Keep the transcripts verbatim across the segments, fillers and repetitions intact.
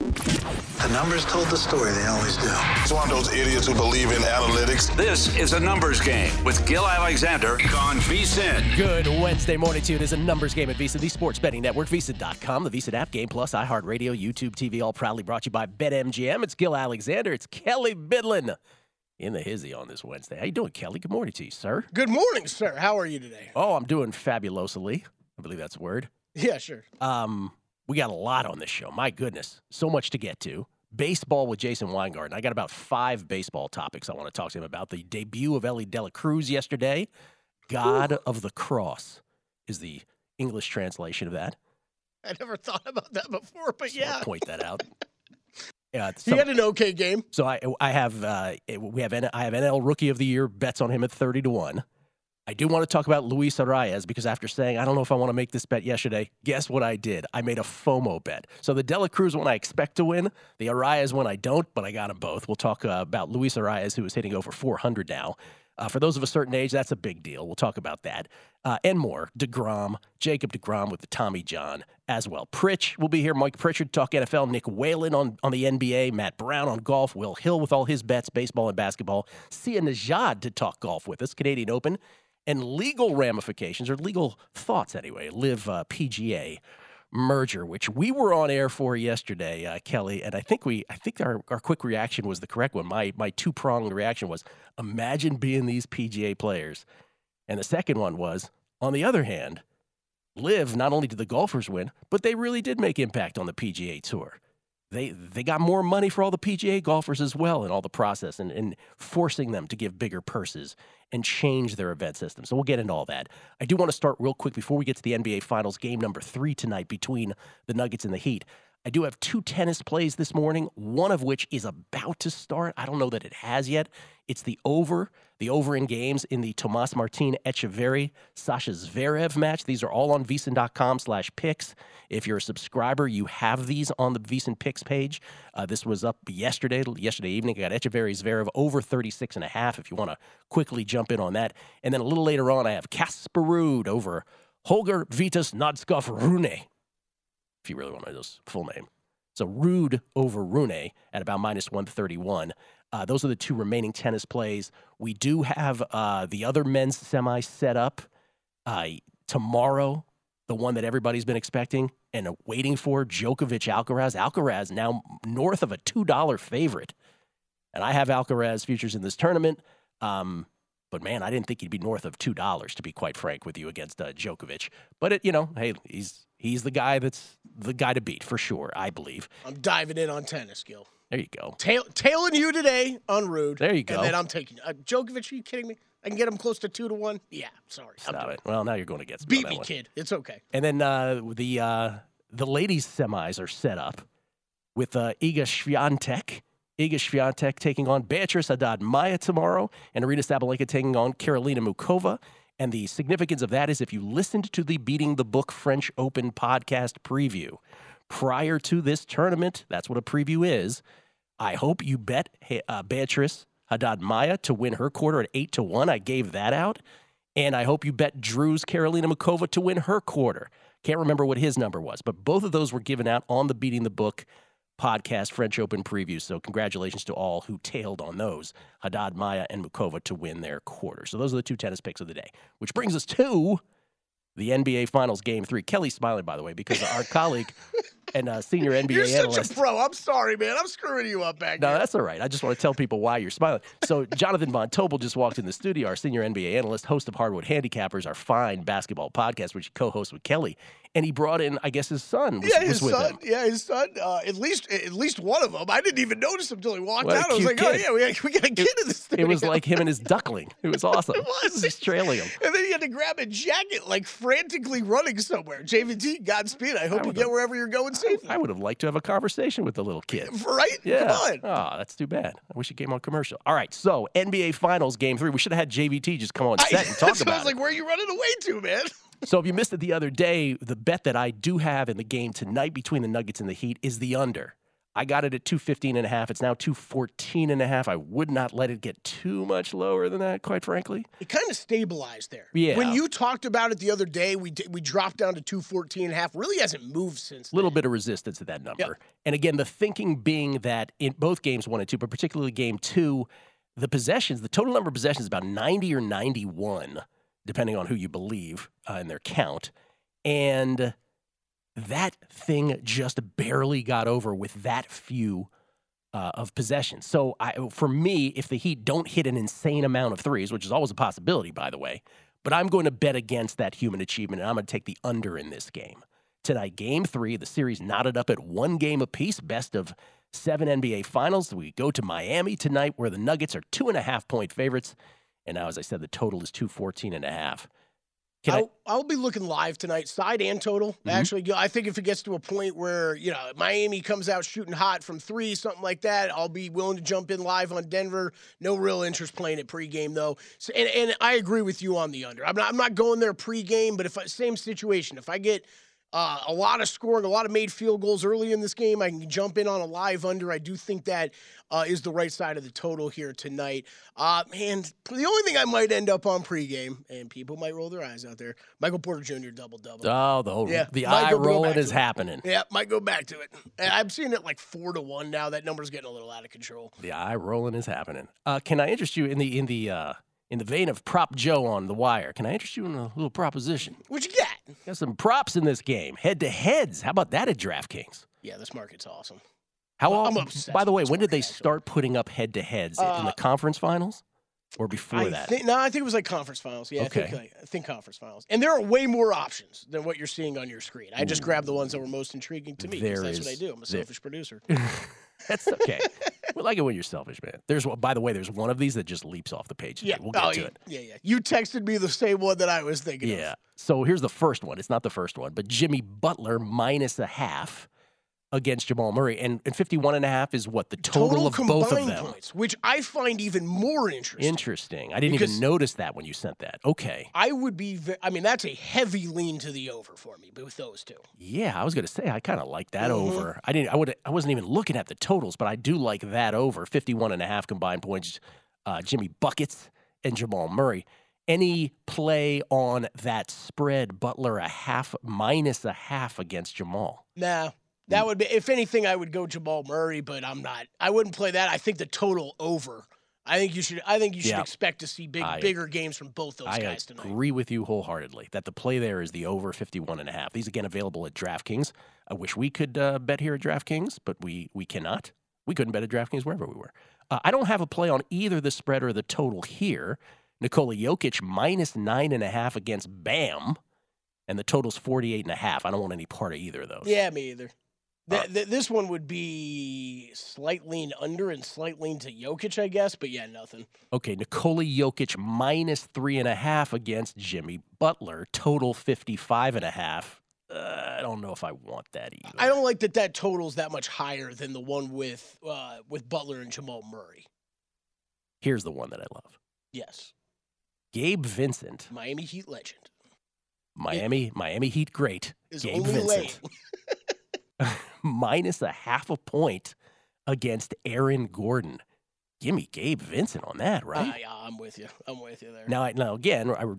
The numbers told the story they always do. It's one of those idiots who believe in analytics. This is a numbers game with Gil Alexander on V S I N. Good Wednesday morning to you. It is a numbers game at V S I N, the sports betting network, V S I N dot com, the V S I N app, Game Plus, iHeartRadio, YouTube T V, all proudly brought to you by BetMGM. It's Gil Alexander. It's Kelly Bidlin in the hizzy on this Wednesday. How you doing, Kelly? Good morning to you, sir. Good morning, sir. How are you today? Oh, I'm doing fabulosely. I believe that's a word. Yeah, sure. Um... We got a lot on this show. My goodness. So much to get to. Baseball with Jason Weingarten. I got about five baseball topics I want to talk to him about. The debut of Ellie De La Cruz yesterday. God Ooh. Of the Cross is the English translation of that. I never thought about that before, but so yeah. I'll point that out. Yeah, some, he had an okay game. So I, I have uh, we have N, I have N L Rookie of the Year bets on him at thirty to one. I do want to talk about Luis Arias because after saying, I don't know if I want to make this bet yesterday, guess what I did? I made a FOMO bet. So the De La Cruz one I expect to win, the Arias one I don't, but I got them both. We'll talk uh, about Luis Arias, who is hitting over four hundred now. Uh, for those of a certain age, that's a big deal. We'll talk about that. Uh, and more, DeGrom, Jacob DeGrom with the Tommy John as well. Pritch will be here. Mike Pritchard talk N F L. Nick Whalen on, on the N B A. Matt Brown on golf. Will Hill with all his bets, baseball and basketball. Sia Nejad to talk golf with us, Canadian Open. And legal ramifications, or legal thoughts anyway, live uh, P G A merger, which we were on air for yesterday, uh, Kelly. And I think we, I think our, our quick reaction was the correct one. My my two-pronged reaction was, imagine being these P G A players. And the second one was, on the other hand, live, not only did the golfers win, but they really did make impact on the P G A Tour. They they got more money for all the P G A golfers as well in all the process and, and forcing them to give bigger purses and change their event system. So we'll get into all that. I do want to start real quick before we get to the N B A Finals, game number three tonight between the Nuggets and the Heat. I do have two tennis plays this morning, one of which is about to start. I don't know that it has yet. It's the over, the over in games in the Tomas Martin Echeverry, Sasha Zverev match. These are all on VSiN.com slash picks. If you're a subscriber, you have these on the VSiN picks page. Uh, this was up yesterday, yesterday evening. I got Echeverry Zverev over thirty-six and a half if you want to quickly jump in on that. And then a little later on, I have Casper Ruud over Holger Vitas-Nadskov-Rune. If you really want to know his full name. So Ruud over Rune at about minus one thirty-one. Uh, those are the two remaining tennis plays. We do have uh, the other men's semi set up uh, tomorrow, the one that everybody's been expecting and waiting for, Djokovic Alcaraz. Alcaraz now north of a two dollar favorite. And I have Alcaraz futures in this tournament. Um, But, man, I didn't think he'd be north of two dollars, to be quite frank with you, against uh, Djokovic. But, it, you know, hey, he's he's the guy that's the guy to beat for sure, I believe. I'm diving in on tennis, Gil. There you go. Tail, tailing you today on Ruud. There you go. And then I'm taking uh, – Djokovic, are you kidding me? I can get him close to two to one? Yeah, sorry. Stop it. Well, now you're going to get some beat me, one. Kid. It's okay. And then uh, the, uh, the ladies' semis are set up with uh, Iga Swiatek. Iga Swiatek taking on Beatriz Haddad-Maia tomorrow, and Aryna Sabalenka taking on Karolína Muchová. And the significance of that is if you listened to the Beating the Book French Open podcast preview prior to this tournament, that's what a preview is. I hope you bet uh, Beatriz Haddad-Maia to win her quarter at eight to one. I gave that out. And I hope you bet Drew's Karolína Muchová to win her quarter. Can't remember what his number was, but both of those were given out on the Beating the Book podcast French Open preview. So congratulations to all who tailed on those, Haddad-Maia and Muchová, to win their quarter. So those are the two tennis picks of the day, which brings us to the N B A Finals Game three. Kelly's smiling, by the way, because our colleague and a senior N B A you're analyst. You're such a pro. I'm sorry, man. I'm screwing you up back there. No, that's all right. I just want to tell people why you're smiling. So Jonathan Von Tobel just walked in the studio, our senior N B A analyst, host of Hardwood Handicappers, our fine basketball podcast, which he co-hosts with Kelly. And he brought in, I guess, his son. Was, yeah, his was son. Him. Yeah, his son. Uh, at least, at least one of them. I didn't even notice him until he walked out. I was like, kid. oh yeah, we, we got a kid it, in the studio. It was like him and his duckling. It was awesome. It was. Just trailing him. And then he had to grab a jacket, like frantically running somewhere. J V T, Godspeed. I hope I you get wherever you're going safely. I, I would have liked to have a conversation with the little kid. Right? Yeah. Come on. Oh, that's too bad. I wish it came on commercial. All right. So N B A Finals Game Three. We should have had J V T just come on set I, and talk so about. I was like, it. Where are you running away to, man? So if you missed it the other day, the bet that I do have in the game tonight between the Nuggets and the Heat is the under. I got it at two fifteen and a half. It's now two fourteen and a half. I would not let it get too much lower than that, quite frankly. It kind of stabilized there. Yeah. When you talked about it the other day, we d- we dropped down to two fourteen and a half. Really hasn't moved since then. A little bit of resistance to that number. Yep. And again, the thinking being that in both games one and two, but particularly game two, the possessions, the total number of possessions is about ninety or ninety-one. Depending on who you believe uh, in their count. And that thing just barely got over with that few uh, of possessions. So I, for me, if the Heat don't hit an insane amount of threes, which is always a possibility, by the way, but I'm going to bet against that human achievement, and I'm going to take the under in this game. Tonight, game three, the series knotted up at one game apiece, best of seven N B A Finals. We go to Miami tonight, where the Nuggets are two-and-a-half-point favorites. And now, as I said, the total is two fourteen and a half. Can I'll, I... I'll be looking live tonight, side and total. Mm-hmm. Actually, I think if it gets to a point where, you know, Miami comes out shooting hot from three, something like that, I'll be willing to jump in live on Denver. No real interest playing it pregame, though. So, and, and I agree with you on the under. I'm not, I'm not going there pregame, but if I, same situation. If I get uh, a lot of scoring, a lot of made field goals early in this game, I can jump in on a live under. I do think that Uh, is the right side of the total here tonight. Uh, and the only thing I might end up on pregame, and people might roll their eyes out there, Michael Porter Junior double-double. Oh, the whole yeah, the eye rolling is happening. Yeah, might go back to it. I've seen it like four to one now. That number's getting a little out of control. The eye rolling is happening. Uh, can I interest you in the in the uh, in the vein of Prop Joe on the wire? Can I interest you in a little proposition? What you got? Got some props in this game. Head-to-heads. How about that at DraftKings? Yeah, this market's awesome. How well, often, I'm by the way, when did they start putting up head-to-heads? Uh, in the conference finals or before I that? Think, no, I think it was like conference finals. Yeah, okay. I, think, like, I think conference finals. And there are way more options than what you're seeing on your screen. I just grabbed the ones that were most intriguing to me because that's is, what I do. I'm a selfish there. producer. That's okay. We like it when you're selfish, man. There's, by the way, there's one of these that just leaps off the page. Yeah. We'll get oh, to yeah, it. Yeah, yeah. You texted me the same one that I was thinking yeah. of. Yeah. So here's the first one. It's not the first one, but Jimmy Butler minus a half against Jamal Murray, and, and fifty-one and a half is what the total, total of both of them, points, which I find even more interesting. Interesting. I didn't even notice that when you sent that. Okay. I would be. Ve- I mean, that's a heavy lean to the over for me, but with those two. Yeah, I was going to say I kind of like that mm-hmm. over. I didn't. I would. I wasn't even looking at the totals, but I do like that over fifty-one and a half combined points. Uh, Jimmy Buckets and Jamal Murray. Any play on that spread? Butler a half minus a half against Jamal. Nah. That would be, if anything, I would go Jamal Murray, but I'm not. I wouldn't play that. I think the total over. I think you should. I think you should yeah. expect to see big, I, bigger games from both those I guys tonight. I agree with you wholeheartedly that the play there is the over fifty-one and a half. These again available at DraftKings. I wish we could uh, bet here at DraftKings, but we we cannot. We couldn't bet at DraftKings wherever we were. Uh, I don't have a play on either the spread or the total here. Nikola Jokic minus nine and a half against Bam, and the total's forty-eight and a half. I don't want any part of either of those. Yeah, me either. Th- th- this one would be slight lean under and slight lean to Jokic, I guess, but yeah, nothing. Okay, Nikola Jokic minus three and a half against Jimmy Butler, total fifty-five and a half. Uh, I don't know if I want that either. I don't like that that total's that much higher than the one with uh, with Butler and Jamal Murray. Here's the one that I love. Yes. Gabe Vincent. Miami Heat legend. Miami, yeah. Miami Heat great. Is Gabe only Vincent. Minus a half a point against Aaron Gordon. Give me Gabe Vincent on that, right? Uh, yeah, I'm with you. I'm with you there. Now, now again, I were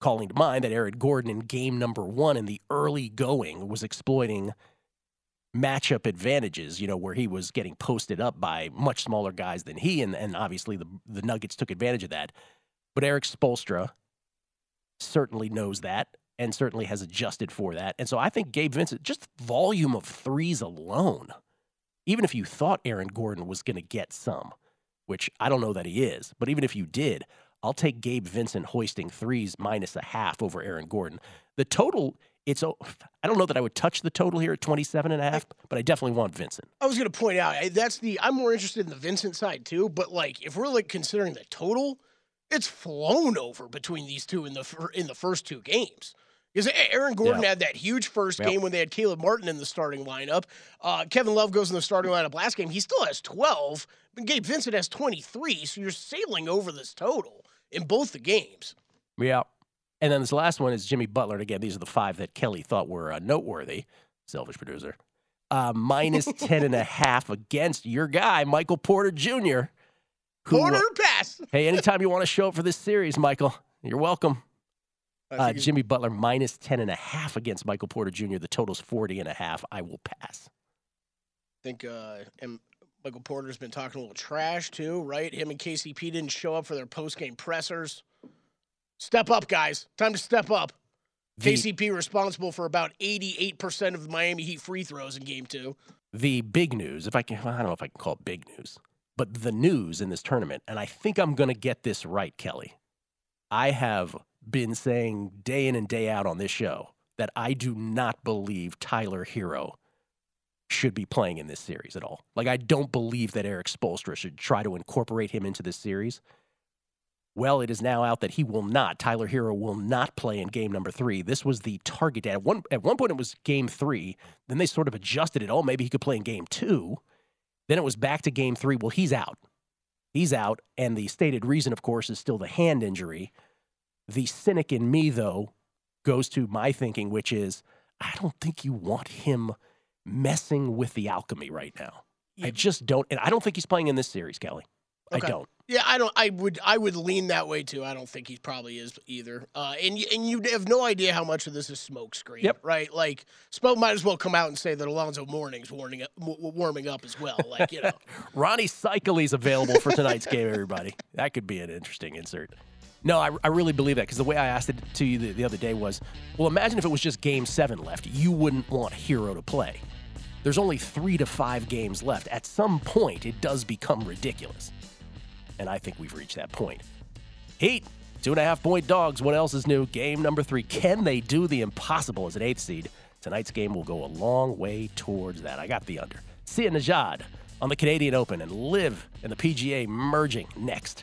calling to mind that Aaron Gordon in game number one in the early going was exploiting matchup advantages, you know, where he was getting posted up by much smaller guys than he, and, and obviously the, the Nuggets took advantage of that. But Eric Spoelstra certainly knows that. and certainly has adjusted for that. And so I think Gabe Vincent, just volume of threes alone, even if you thought Aaron Gordon was going to get some, which I don't know that he is, but even if you did, I'll take Gabe Vincent hoisting threes minus a half over Aaron Gordon. The total, it's I don't know that I would touch the total here at twenty-seven and a half, but I definitely want Vincent. I was going to point out, that's the I'm more interested in the Vincent side too, but like if we're like considering the total, it's flown over between these two in the in the first two games. Because Aaron Gordon yeah. had that huge first yep. game when they had Caleb Martin in the starting lineup. Uh, Kevin Love goes in the starting lineup last game. He still has twelve, but Gabe Vincent has twenty-three, so you're sailing over this total in both the games. Yeah. And then this last one is Jimmy Butler. And again, these are the five that Kelly thought were uh, noteworthy. Selfish producer. Uh, minus ten and a half against your guy, Michael Porter Junior Who, Porter uh, pass. Hey, anytime you want to show up for this series, Michael, you're welcome. Uh, Jimmy Butler minus ten and a half against Michael Porter Junior The total's forty and a half. I will pass. I think uh, and Michael Porter's been talking a little trash too, right? Him and K C P didn't show up for their post-game pressers. Step up, guys. Time to step up. The, K C P responsible for about eighty-eight percent of the Miami Heat free throws in game two. The big news, if I can, I don't know if I can call it big news, but the news in this tournament, and I think I'm going to get this right, Kelly. I have been saying day in and day out on this show that I do not believe Tyler Hero should be playing in this series at all. Like, I don't believe that Eric Spoelstra should try to incorporate him into this series. Well, it is now out that he will not. Tyler Hero will not play in game number three. This was the target. At one, at one point, it was game three. Then they sort of adjusted it. Oh, maybe he could play in game two. Then it was back to game three. Well, he's out. He's out. And the stated reason, of course, is still the hand injury. The cynic in me, though, goes to my thinking, which is I don't think you want him messing with the alchemy right now. Yeah. I just don't. And I don't think he's playing in this series, Kelly. Okay. I don't. Yeah, I don't. I would. I would lean that way too. I don't think he probably is either. Uh, and and you have no idea how much of this is smokescreen, yep. right? Like, Spo might as well come out and say that Alonzo Mourning's warming up, warming up as well. Like, you know, Ronnie Cycle's available for tonight's game. Everybody, that could be an interesting insert. No, I, I really believe that because the way I asked it to you the, the other day was, well, imagine if it was just game seven left. You wouldn't want Hero to play. There's only three to five games left. At some point, it does become ridiculous. And I think we've reached that point. Heat, two and a half point dogs. What else is new? Game number three. Can they do the impossible as an eighth seed? Tonight's game will go a long way towards that. I got the under. Sia Nejad on the Canadian Open and Liv and the P G A merging next.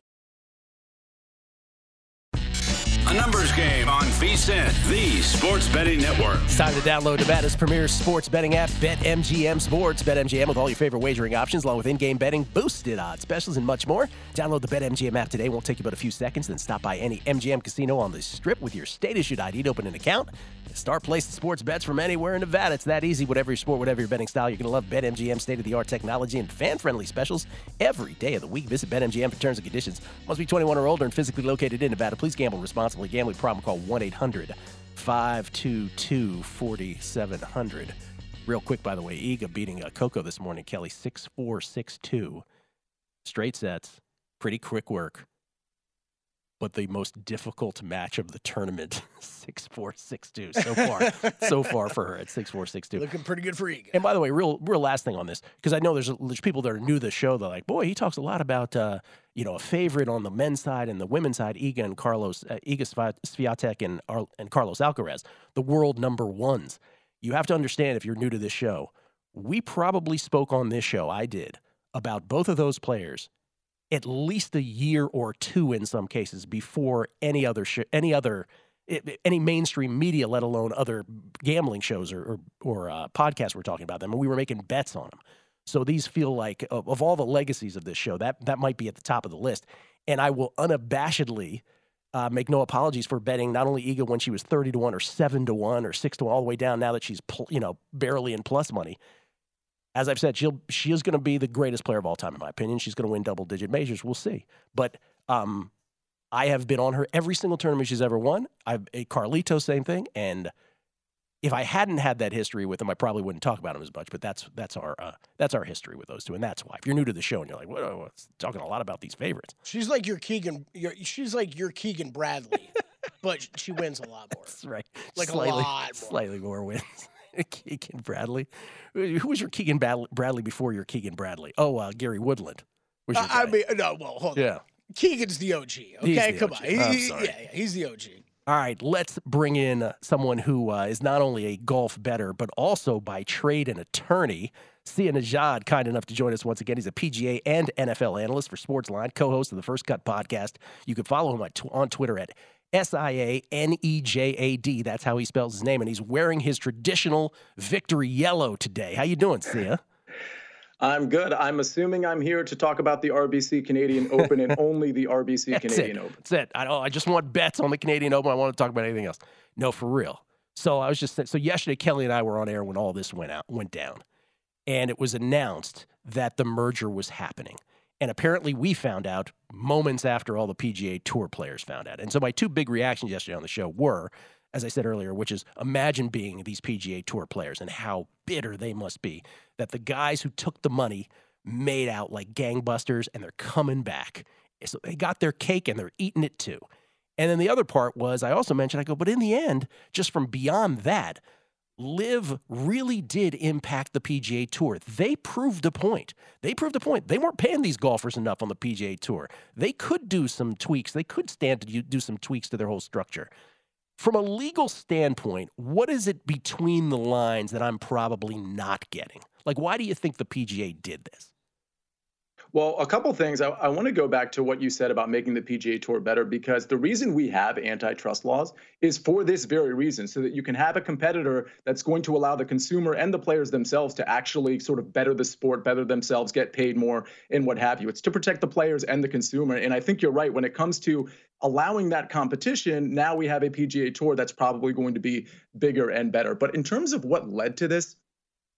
A numbers game on VSiN, the sports betting network. It's time to download Nevada's premier sports betting app, BetMGM Sports. BetMGM with all your favorite wagering options, along with in-game betting, boosted odds, specials, and much more. Download the BetMGM app today. It won't take you but a few seconds. Then stop by any M G M casino on the Strip with your state-issued I D to open an account. Start placing sports bets from anywhere in Nevada. It's that easy. Whatever your sport, whatever your betting style, you're going to love BetMGM's state-of-the-art technology and fan-friendly specials every day of the week. Visit BetMGM for terms and conditions. Must be twenty-one or older and physically located in Nevada. Please gamble responsibly. Gambling problem, call one eight hundred five two two four seven zero zero. Real quick, by the way, Iga beating a Coco this morning, Kelly, six four, six two. Straight sets, pretty quick work, but the most difficult match of the tournament, six four, six two so far. So far for her at six four, six two. Looking pretty good for Iga. And by the way, real real last thing on this, because I know there's, there's people that are new to the show that are like, boy, he talks a lot about uh, you know, a favorite on the men's side and the women's side, Iga and Carlos, uh, Iga Swiatek and, Ar- and Carlos Alcaraz, the world number ones. You have to understand, if you're new to this show, we probably spoke on this show, I did, about both of those players at least a year or two in some cases before any other sh- any other any mainstream media, let alone other gambling shows or or, or uh, podcasts were talking about them, and we were making bets on them. So these feel like, of, of all the legacies of this show, that that might be at the top of the list. And I will unabashedly uh, make no apologies for betting not only Iga when she was thirty to one or seven to one or six to one, all the way down now that she's pl- you know barely in plus money. As I've said, she'll she is going to be the greatest player of all time, in my opinion. She's going to win double-digit majors. We'll see. But um, I have been on her every single tournament she's ever won. I've a Carlito, same thing. And if I hadn't had that history with him, I probably wouldn't talk about him as much. But that's that's our uh, that's our history with those two, and that's why. If you're new to the show and you're like, "What? Well, talking a lot about these favorites." She's like your Keegan. Your, she's like your Keegan Bradley, but she wins a lot more. That's right. Like slightly, a lot more. Slightly more wins. Keegan Bradley? Who was your Keegan Bradley before your Keegan Bradley? Oh, uh, Gary Woodland. Was your uh, I mean, no, well, hold yeah. on. Keegan's the O G, okay? The Come O G. on. He, oh, he, yeah, yeah, he's the O G. All right, let's bring in someone who uh, is not only a golf better, but also by trade an attorney. Sia Nejad, kind enough to join us once again. He's a P G A and N F L analyst for Sportsline, co-host of the First Cut podcast. You can follow him on, t- on Twitter at S I A N E J A D. That's how he spells his name, and he's wearing his traditional victory yellow today. How you doing, Sia? I'm good. I'm assuming I'm here to talk about the R B C Canadian Open and only the R B C That's Canadian it. Open. That's it. I, I just want bets on the Canadian Open. I want to talk about anything else. No, for real. So I was just so yesterday, Kelly and I were on air when all this went out, went down, and it was announced that the merger was happening. And apparently we found out moments after all the P G A Tour players found out. And so my two big reactions yesterday on the show were, as I said earlier, which is imagine being these P G A Tour players and how bitter they must be that the guys who took the money made out like gangbusters and they're coming back. So they got their cake and they're eating it too. And then the other part was, I also mentioned, I go, but in the end, just from beyond that, LIV really did impact the P G A Tour. They proved a point. They proved a point. They weren't paying these golfers enough on the P G A Tour. They could do some tweaks. They could stand to do some tweaks to their whole structure. From a legal standpoint, what is it between the lines that I'm probably not getting? Like, why do you think the P G A did this? Well, a couple things. I, I want to go back to what you said about making the P G A Tour better, because the reason we have antitrust laws is for this very reason, so that you can have a competitor that's going to allow the consumer and the players themselves to actually sort of better the sport, better themselves, get paid more, and what have you. It's to protect the players and the consumer. And I think you're right. When it comes to allowing that competition, now we have a P G A Tour that's probably going to be bigger and better. But in terms of what led to this,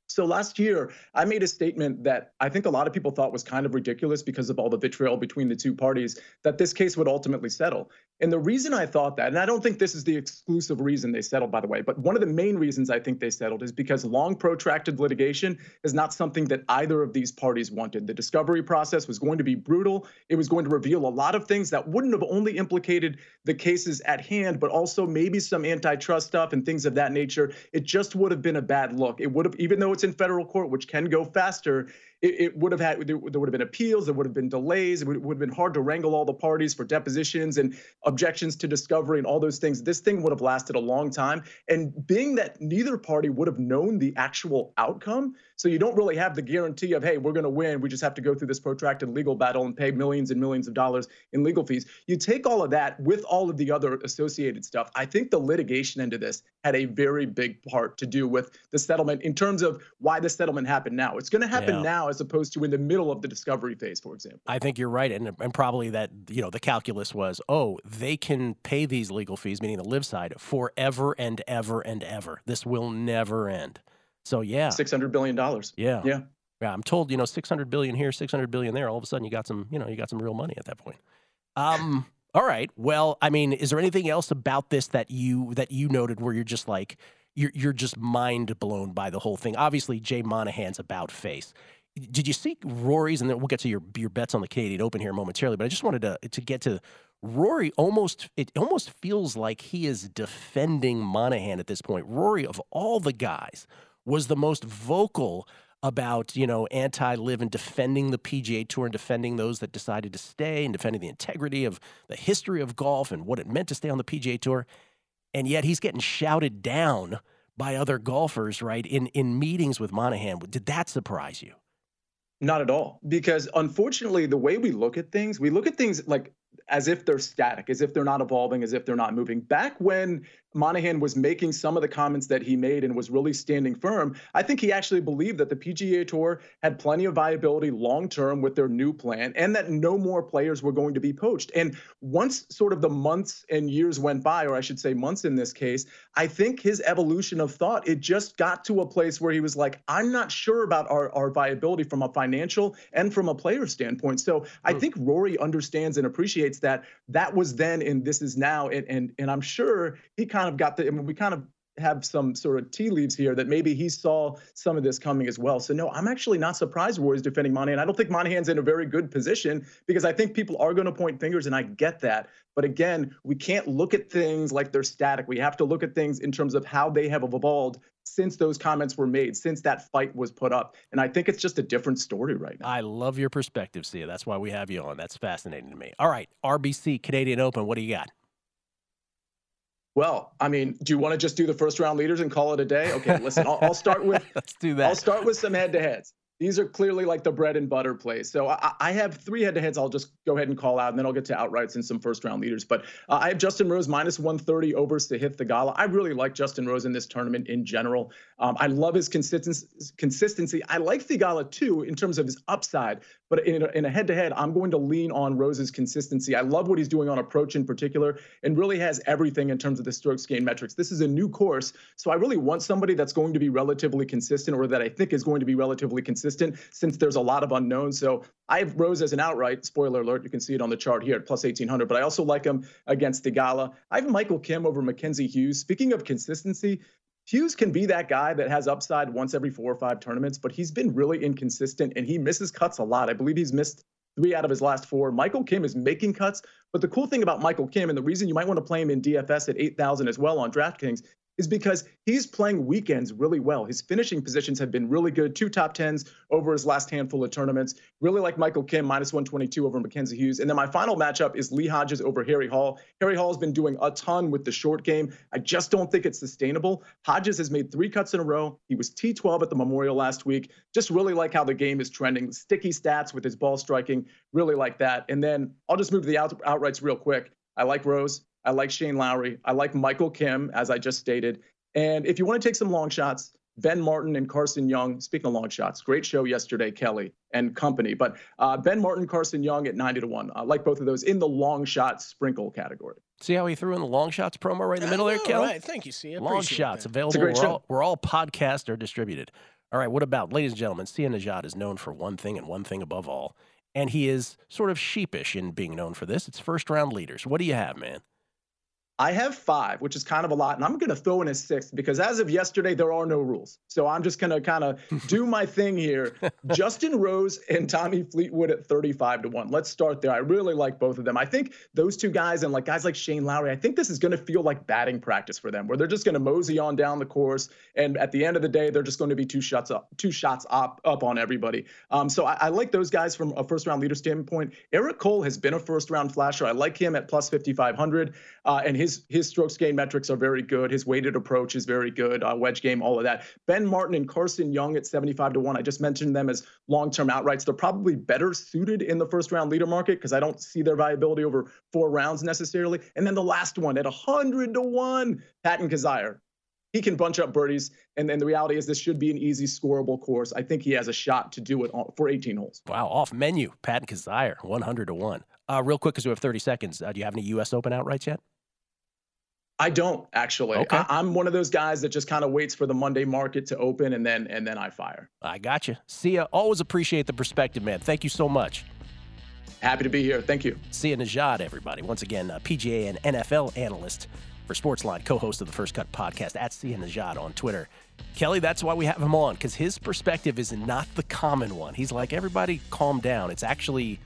so last year, I made a statement that I think a lot of people thought was kind of ridiculous because of all the vitriol between the two parties, that this case would ultimately settle. And the reason I thought that, and I don't think this is the exclusive reason they settled, by the way, but one of the main reasons I think they settled is because long protracted litigation is not something that either of these parties wanted. The discovery process was going to be brutal. It was going to reveal a lot of things that wouldn't have only implicated the cases at hand, but also maybe some antitrust stuff and things of that nature. It just would have been a bad look. It would have, even though it's in federal court, which can go faster, it, it would have had, there would have been appeals, there would have been delays, it would, would have been hard to wrangle all the parties for depositions and objections to discovery and all those things. This thing would have lasted a long time. And being that neither party would have known the actual outcome, so you don't really have the guarantee of, hey, we're going to win, we just have to go through this protracted legal battle and pay millions and millions of dollars in legal fees. You take all of that with all of the other associated stuff. I think the litigation end of this had a very big part to do with the settlement in terms of why the settlement happened now. It's going to happen yeah. now as opposed to in the middle of the discovery phase, for example. I think you're right. And, and probably that, you know, the calculus was, oh, they can pay these legal fees, meaning the LIV side, forever and ever and ever. This will never end. So, yeah. six hundred billion dollars. Yeah. Yeah. Yeah. I'm told, you know, six hundred billion dollars here, six hundred billion dollars there. All of a sudden you got some, you know, you got some real money at that point. Um, all right. Well, I mean, is there anything else about this that you, that you noted where you're just like, You're you're just mind blown by the whole thing? Obviously, Jay Monahan's about face. Did you see Rory's? And then we'll get to your your bets on the Canadian Open here momentarily. But I just wanted to to get to Rory. Almost it almost feels like he is defending Monahan at this point. Rory, of all the guys, was the most vocal about, you know, anti-live and defending the P G A Tour and defending those that decided to stay and defending the integrity of the history of golf and what it meant to stay on the P G A Tour. And yet he's getting shouted down by other golfers, right, in, in meetings with Monahan. Did that surprise you? Not at all, because unfortunately, the way we look at things, we look at things like as if they're static, as if they're not evolving, as if they're not moving. Back when Monahan was making some of the comments that he made and was really standing firm, I think he actually believed that the P G A Tour had plenty of viability long-term with their new plan and that no more players were going to be poached. And once sort of the months and years went by, or I should say months in this case, I think his evolution of thought, it just got to a place where he was like, I'm not sure about our, our viability from a financial and from a player standpoint. So I think Rory understands and appreciates that that was then and this is now, and and and I'm sure he kind of got the, I mean, we kind of have some sort of tea leaves here that maybe he saw some of this coming as well. So no, I'm actually not surprised Rory's defending Monahan. I don't think Monahan's in a very good position because I think people are going to point fingers, and I get that. But again, we can't look at things like they're static. We have to look at things in terms of how they have evolved since those comments were made, since that fight was put up. And I think it's just a different story right now. I love your perspective, Sia. That's why we have you on. That's fascinating to me. All right, R B C, Canadian Open, what do you got? Well, I mean, do you want to just do the first round leaders and call it a day? Okay, listen, I'll, I'll start with Let's do that. I'll start with some head-to-heads. These are clearly like the bread and butter plays. So I, I have three head-to-heads I'll just go ahead and call out, and then I'll get to outrights and some first-round leaders. But uh, I have Justin Rose minus one thirty over Sahith Theegala. I really like Justin Rose in this tournament in general. Um, I love his consistency. I like Theegala, too, in terms of his upside. But in a, in a head-to-head, I'm going to lean on Rose's consistency. I love what he's doing on approach in particular, and really has everything in terms of the strokes gain metrics. This is a new course, so I really want somebody that's going to be relatively consistent, or that I think is going to be relatively consistent, since there's a lot of unknowns. So I have Rose as an outright. Spoiler alert, you can see it on the chart here at plus eighteen hundred, but I also like him against Theegala. I have Michael Kim over Mackenzie Hughes. Speaking of consistency, Hughes can be that guy that has upside once every four or five tournaments, but he's been really inconsistent, and he misses cuts a lot. I believe he's missed three out of his last four. Michael Kim is making cuts, but the cool thing about Michael Kim, and the reason you might want to play him in D F S at eight thousand as well on DraftKings, is because he's playing weekends really well. His finishing positions have been really good. Two top tens over his last handful of tournaments. Really like Michael Kim, minus one twenty-two over Mackenzie Hughes. And then my final matchup is Lee Hodges over Harry Hall. Harry Hall has been doing a ton with the short game. I just don't think it's sustainable. Hodges has made three cuts in a row. He was T twelve at the Memorial last week. Just really like how the game is trending. Sticky stats with his ball striking. Really like that. And then I'll just move to the out- outrights real quick. I like Rose. I like Shane Lowry. I like Michael Kim, as I just stated. And if you want to take some long shots, Ben Martin and Carson Young, speaking of long shots, great show yesterday, Kelly and company. But uh, Ben Martin, Carson Young at ninety to one. I like both of those in the long shot sprinkle category. See how he threw in the long shots promo right in the middle know, there, Kelly? Right. Thank you, Sia. Long shots that. Available. We're all, we're all podcast or distributed. All right, what about, ladies and gentlemen, Sia Nejad is known for one thing and one thing above all. And he is sort of sheepish in being known for this. It's first round leaders. What do you have, man? I have five, which is kind of a lot, and I'm going to throw in a sixth because as of yesterday, there are no rules. So I'm just going to kind of do my thing here. Justin Rose and Tommy Fleetwood at thirty-five to one. Let's start there. I really like both of them. I think those two guys and like guys like Shane Lowry, I think this is going to feel like batting practice for them, where they're just going to mosey on down the course, and at the end of the day, they're just going to be two shots up, two shots up, up on everybody. Um, so I, I like those guys from a first-round leader standpoint. Eric Cole has been a first-round flasher. I like him at plus fifty-five hundred, uh, and his His, his strokes gain metrics are very good. His weighted approach is very good. Uh, wedge game, all of that. Ben Martin and Carson Young at seventy-five to one. I just mentioned them as long-term outrights. They're probably better suited in the first-round leader market because I don't see their viability over four rounds necessarily. And then the last one at one hundred to one, Patton Kizzire. He can bunch up birdies, and then the reality is this should be an easy scorable course. I think he has a shot to do it for eighteen holes. Wow, off menu, Patton Kizzire, one hundred to one. Uh, real quick, because we have thirty seconds. Uh, do you have any U S Open outrights yet? I don't actually. Okay. I, I'm one of those guys that just kind of waits for the Monday market to open and then and then I fire. I got you. Sia, always appreciate the perspective, man. Thank you so much. Happy to be here. Thank you. Sia Nejad, everybody. Once again, a P G A and N F L analyst for Sportsline, co-host of the First Cut podcast at Sia Nejad on Twitter. Kelly, that's why we have him on, because his perspective is not the common one. He's like, everybody calm down. It's actually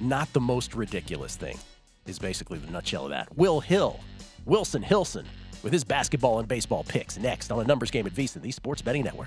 not the most ridiculous thing, is basically the nutshell of that. Will Hill, Wilson Hilson, with his basketball and baseball picks next on A Numbers Game at VSiN, the Sports Betting Network.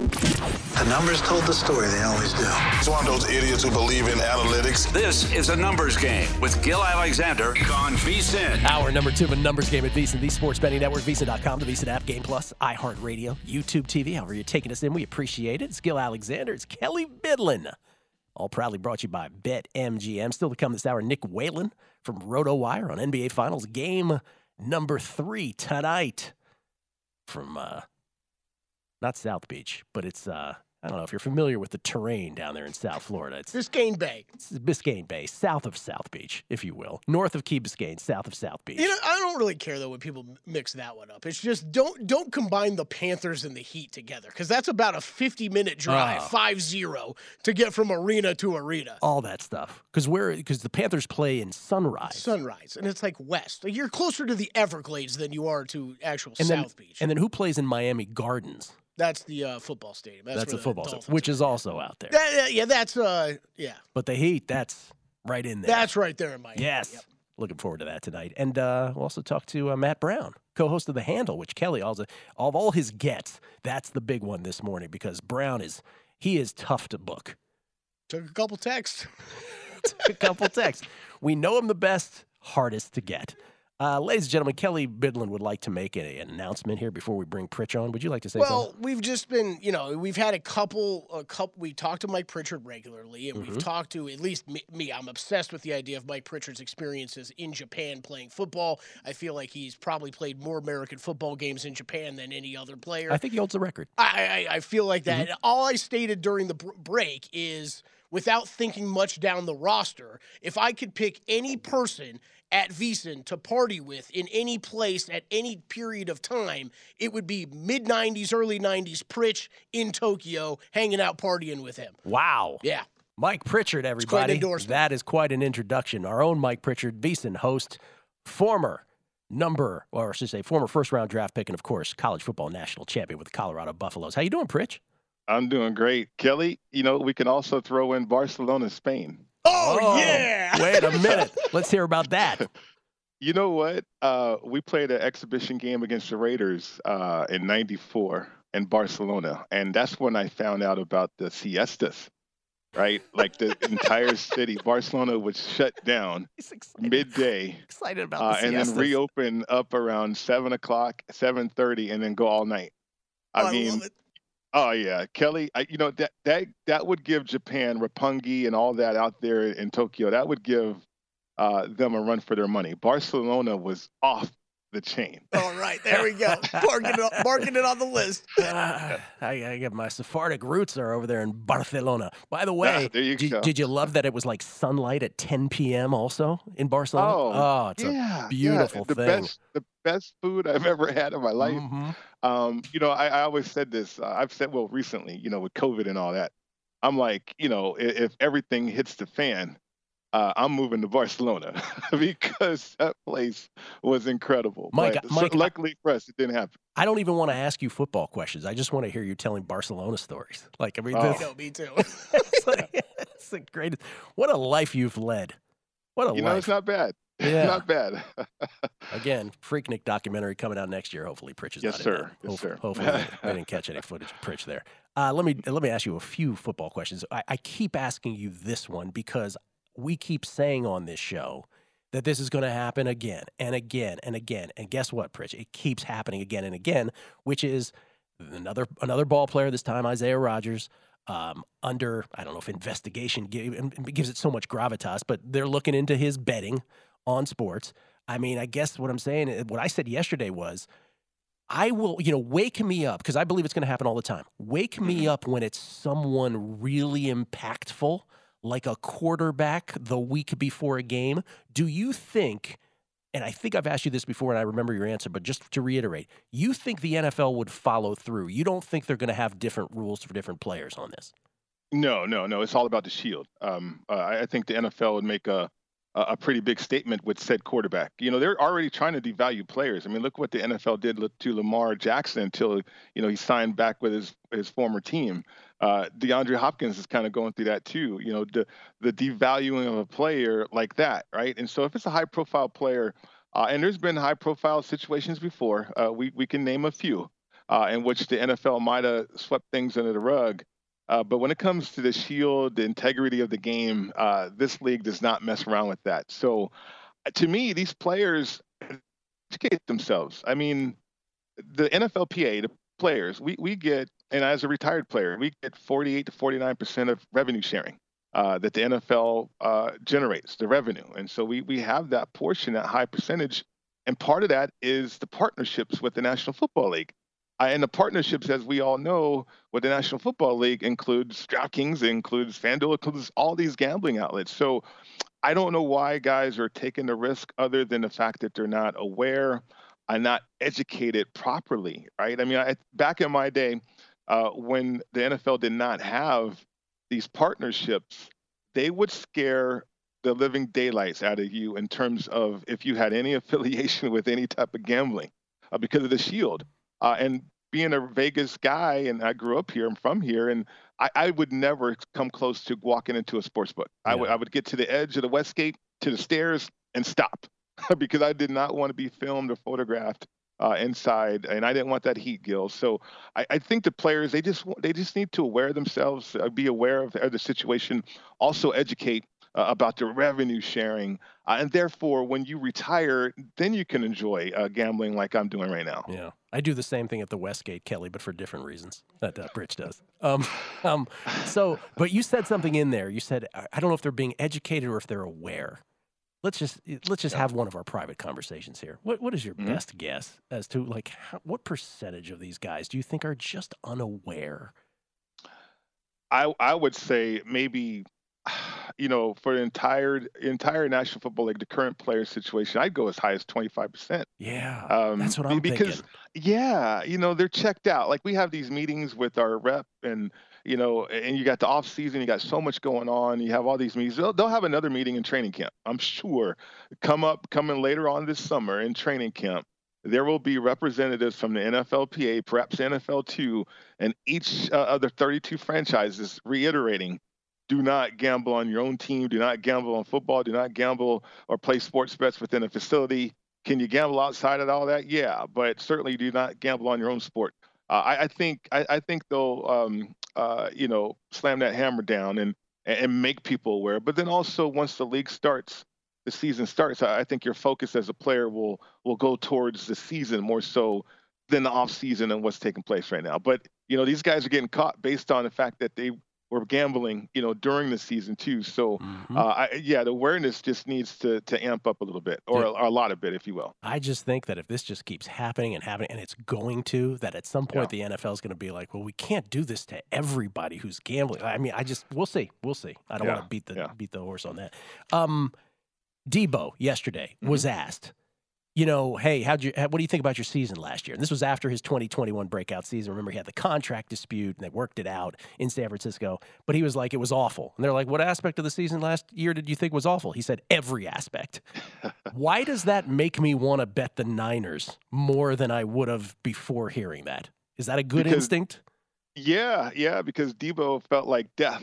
The numbers told the story, they always do. It's one of those idiots who believe in analytics. This is a numbers game with Gil Alexander on VSiN. Hour number two of a numbers game at VSiN, the Sports Betting Network, VSiN dot com, the VSiN app, Game Plus, iHeartRadio, YouTube T V. However you're taking us in, we appreciate it. It's Gil Alexander. It's Kelly Bidlin. All proudly brought to you by BetMGM. Still to come this hour, Nick Whalen from RotoWire on N B A Finals. Game number three tonight from uh, not South Beach, but it's... Uh, I don't know if you're familiar with the terrain down there in South Florida. It's Biscayne Bay. It's Biscayne Bay, south of South Beach, if you will. North of Key Biscayne, south of South Beach. You know, I don't really care, though, when people mix that one up. It's just don't don't combine the Panthers and the Heat together, because that's about a fifty-minute drive, five zero, to get from arena to arena. All that stuff. Because we're because the Panthers play in Sunrise. Sunrise, and it's like west. Like, you're closer to the Everglades than you are to actual and South then, Beach. And then who plays in Miami Gardens? That's the uh, football stadium. That's, that's a football stadium, which is also out there. That, uh, yeah, that's, uh, yeah. But the Heat, that's right in there. That's right there in Miami. Yes. Yep. Looking forward to that tonight. And uh, we'll also talk to uh, Matt Brown, co-host of The Handle, which Kelly, also, of all his gets, that's the big one this morning because Brown is, he is tough to book. Took a couple texts. Took a couple texts. We know him the best, hardest to get. Uh, ladies and gentlemen, Kelly Bidlin would like to make a, an announcement here before we bring Pritch on. Would you like to say well, something? Well, we've just been, you know, we've had a couple, a couple, we talked to Mike Pritchard regularly, and mm-hmm. we've talked to, at least me, me, I'm obsessed with the idea of Mike Pritchard's experiences in Japan playing football. I feel like he's probably played more American football games in Japan than any other player. I think he holds the record. I, I, I feel like that. Mm-hmm. And all I stated during the break is, without thinking much down the roster, if I could pick any person at VSiN to party with in any place at any period of time, it would be mid-nineties, early nineties Pritch in Tokyo, hanging out, partying with him. Wow. Yeah. Mike Pritchard, everybody. That is quite an introduction. Our own Mike Pritchard, VSiN host, former number, or I should say former first-round draft pick, and, of course, college football national champion with the Colorado Buffaloes. How you doing, Pritch? I'm doing great. Kelly, you know, we can also throw in Barcelona, Spain. Oh, oh yeah. Wait a minute. Let's hear about that. You know what? Uh, we played an exhibition game against the Raiders uh, in ninety-four in Barcelona. And that's when I found out about the siestas, right? Like the entire city, Barcelona would shut down excited. midday. Excited about uh, the siestas. And then reopen up around seven o'clock, seven thirty, and then go all night. I, I mean, love it. Oh, yeah. Kelly, I, you know, that that that would give Japan, Roppongi and all that out there in Tokyo, that would give uh, them a run for their money. Barcelona was off the chain. All right. There we go. Marking it, marking it on the list. uh, I, I get my Sephardic roots are over there in Barcelona. By the way, ah, there you did, go. did you love that it was like sunlight at ten p.m. also in Barcelona? Oh, oh it's yeah, a beautiful yeah. the thing. Best, the best food I've ever had in my life. Mm-hmm. Um, you know, I, I always said this. Uh, I've said, well, recently, you know, with COVID and all that, I'm like, you know, if, if everything hits the fan, uh, I'm moving to Barcelona because that place was incredible. Mike, but Mike, luckily for us, it didn't happen. I don't even want to ask you football questions. I just want to hear you telling Barcelona stories. Like, I mean, oh. you know, me too. It's, like, it's the greatest. What a life you've led. What a you life. You know, it's not bad. Yeah. Not bad. Again, Freaknik documentary coming out next year. Hopefully, Pritch is yes, not sir. in yes, sir. Hopefully, I didn't catch any footage of Pritch there. Uh, let me let me ask you a few football questions. I, I keep asking you this one because we keep saying on this show that this is going to happen again and again and again. And guess what, Pritch? It keeps happening again and again, which is another another ball player, this time Isaiah Rodgers, um, under, I don't know if investigation give, gives it so much gravitas, but they're looking into his betting on sports. I mean, I guess what I'm saying, what I said yesterday was, I will, you know, wake me up, because I believe it's going to happen all the time. Wake me up when it's someone really impactful, like a quarterback the week before a game. Do you think, and I think I've asked you this before and I remember your answer, but just to reiterate, you think the N F L would follow through? You don't think they're going to have different rules for different players on this? No, no, no. It's all about the shield. Um, uh, I think the N F L would make a a pretty big statement with said quarterback. You know, they're already trying to devalue players. I mean, look what the N F L did to Lamar Jackson until, you know, he signed back with his, his former team. Uh, DeAndre Hopkins is kind of going through that too. You know, the, the devaluing of a player like that, right? And so if it's a high profile player, uh, and there's been high profile situations before, uh, we, we can name a few uh, in which the N F L might have swept things under the rug. Uh, but when it comes to the shield, the integrity of the game, uh, this league does not mess around with that. So to me, these players educate themselves. I mean, the N F L P A, the players, we, we get, and as a retired player, we get forty-eight to forty-nine percent of revenue sharing uh, that the N F L uh, generates, the revenue. And so we, we have that portion, that high percentage. And part of that is the partnerships with the National Football League. Uh, and the partnerships, as we all know, with the National Football League includes DraftKings, includes FanDuel, includes all these gambling outlets. So I don't know why guys are taking the risk other than the fact that they're not aware and not educated properly, right? I mean, I, back in my day, uh, when the N F L did not have these partnerships, they would scare the living daylights out of you in terms of if you had any affiliation with any type of gambling uh, because of the shield. Uh, and being a Vegas guy, and I grew up here, I'm from here, and I, I would never come close to walking into a sports book. Yeah. I would I would get to the edge of the West Gate, to the stairs, and stop because I did not want to be filmed or photographed uh, inside, and I didn't want that heat, Gil. So I, I think the players, they just they just need to aware themselves, uh, be aware of, of the situation, also educate uh, about the revenue sharing, uh, and therefore when you retire, then you can enjoy uh, gambling like I'm doing right now. Yeah. I do the same thing at the Westgate, Kelly, but for different reasons that uh, Pritch does. Um, um, so, but you said something in there. You said, I don't know if they're being educated or if they're aware. Let's just let's just yeah. have one of our private conversations here. What What is your mm-hmm. best guess as to, like, how, what percentage of these guys do you think are just unaware? I I would say maybe, you know, for the entire entire National Football League, the current player situation, I'd go as high as twenty-five percent. Yeah, um, that's what I'm because, thinking. Yeah, you know, they're checked out. Like, we have these meetings with our rep, and, you know, and you got the off season, you got so much going on, you have all these meetings. They'll, they'll have another meeting in training camp, I'm sure. Come up, coming later on this summer in training camp, there will be representatives from the N F L P A, perhaps N F L two, and each uh, of the thirty-two franchises reiterating, do not gamble on your own team. Do not gamble on football. Do not gamble or play sports bets within a facility. Can you gamble outside of all that? Yeah, but certainly do not gamble on your own sport. Uh, I, I think I, I think they'll um, uh, you know, slam that hammer down and and make people aware. But then also, once the league starts, the season starts, I, I think your focus as a player will will go towards the season more so than the off season and what's taking place right now. But, you know, these guys are getting caught based on the fact that they We're gambling, you know, during the season too. So, mm-hmm. uh, I, yeah, the awareness just needs to to amp up a little bit, or yeah. a, a lot of bit, if you will. I just think that if this just keeps happening and happening, and it's going to, that at some point yeah. the N F L is going to be like, well, we can't do this to everybody who's gambling. I mean, I just, we'll see, we'll see. I don't yeah. want to beat the yeah. beat the horse on that. Um, Debo yesterday mm-hmm. was asked, you know, hey, how'd you, what do you think about your season last year? And this was after his twenty twenty-one breakout season. Remember, he had the contract dispute, and they worked it out in San Francisco. But he was like, it was awful. And they're like, what aspect of the season last year did you think was awful? He said, every aspect. Why does that make me want to bet the Niners more than I would have before hearing that? Is that a good because, instinct? Yeah, yeah, because Debo felt like death.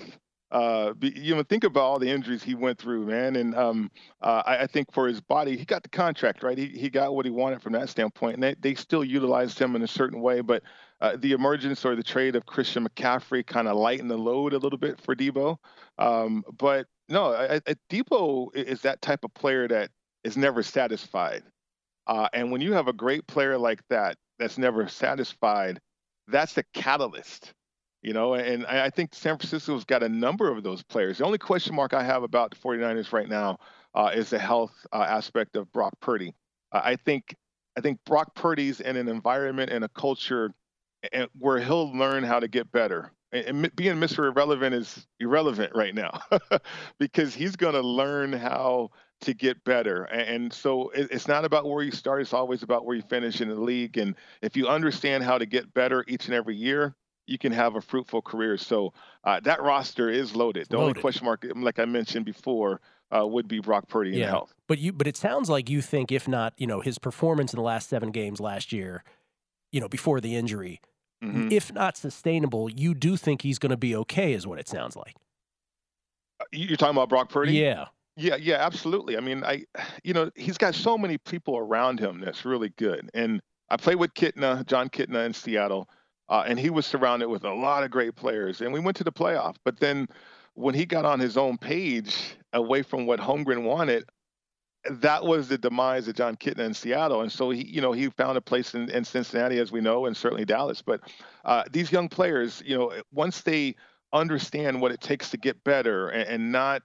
Uh, you know, think about all the injuries he went through, man. And um, uh, I, I think for his body, he got the contract, right? He he got what he wanted from that standpoint, and they, they still utilized him in a certain way. But uh, the emergence or the trade of Christian McCaffrey kind of lightened the load a little bit for Debo. Um, but no, I, I, Debo is that type of player that is never satisfied. Uh, and when you have a great player like that, that's never satisfied, that's the catalyst, you know, and I, I think San Francisco's got a number of those players. The only question mark I have about the 49ers right now uh, is the health uh, aspect of Brock Purdy. Uh, I think I think Brock Purdy's in an environment and a culture and where he'll learn how to get better. And being Mister Irrelevant is irrelevant right now because he's going to learn how to get better. And so it's not about where you start. It's always about where you finish in the league. And if you understand how to get better each and every year, you can have a fruitful career. So uh, that roster is loaded. The loaded. only question mark, like I mentioned before, Uh, would be Brock Purdy in yeah. health. But you, but it sounds like you think, if not, you know, his performance in the last seven games last year, you know, before the injury, mm-hmm. if not sustainable, you do think he's going to be okay, is what it sounds like. You're talking about Brock Purdy? Yeah. Yeah, yeah, absolutely. I mean, I, you know, he's got so many people around him that's really good. And I played with Kitna, John Kitna in Seattle, uh, and he was surrounded with a lot of great players. And we went to the playoff, but then when he got on his own page away from what Holmgren wanted, that was the demise of John Kitna in Seattle. And so he, you know, he found a place in, in Cincinnati, as we know, and certainly Dallas. But uh, these young players, you know, once they understand what it takes to get better and, and not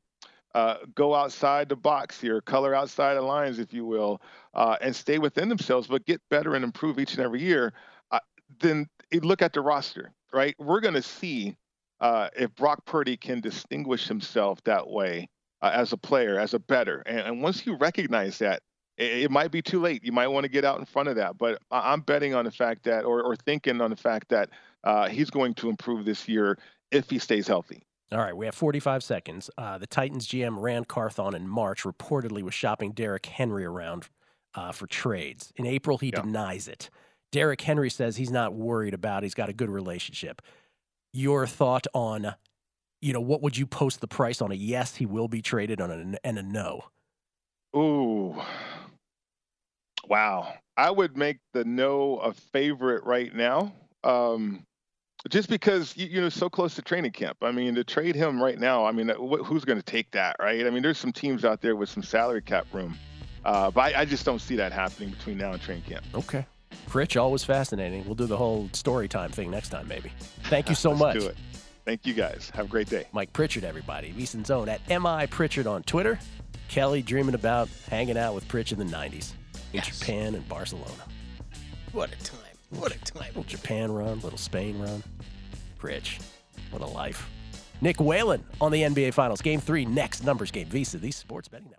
uh, go outside the box here, color outside the lines, if you will, uh, and stay within themselves, but get better and improve each and every year, uh, then look at the roster, right? We're going to see Uh, if Brock Purdy can distinguish himself that way uh, as a player, as a better. And, and once you recognize that, it, it might be too late. You might want to get out in front of that. But I'm betting on the fact that, or, or thinking on the fact that uh, he's going to improve this year if he stays healthy. All right, we have forty-five seconds. Uh, the Titans G M Rand Carthon in March reportedly was shopping Derrick Henry around uh, for trades. In April, he yeah. denies it. Derrick Henry says he's not worried about it. He's got a good relationship. Your thought on, you know, what would you post the price on a yes, he will be traded on an, and a no? Ooh. Wow. I would make the no a favorite right now. Um, just because, you, you know, so close to training camp. I mean, to trade him right now, I mean, wh- who's going to take that, right? I mean, there's some teams out there with some salary cap room. Uh, but I, I just don't see that happening between now and training camp. Okay. Pritch, always fascinating. We'll do the whole story time thing next time, maybe. Thank you so Let's much. Do it. Thank you, guys. Have a great day. Mike Pritchard, everybody. VSiN's own at M I Pritchard on Twitter. Kelly dreaming about hanging out with Pritch in the nineties in yes. Japan and Barcelona. What a time. What a time. Little Japan run, little Spain run. Pritch, what a life. Nick Whalen on the N B A Finals. Game three next. Numbers game. VSiN, the Sports Betting Network.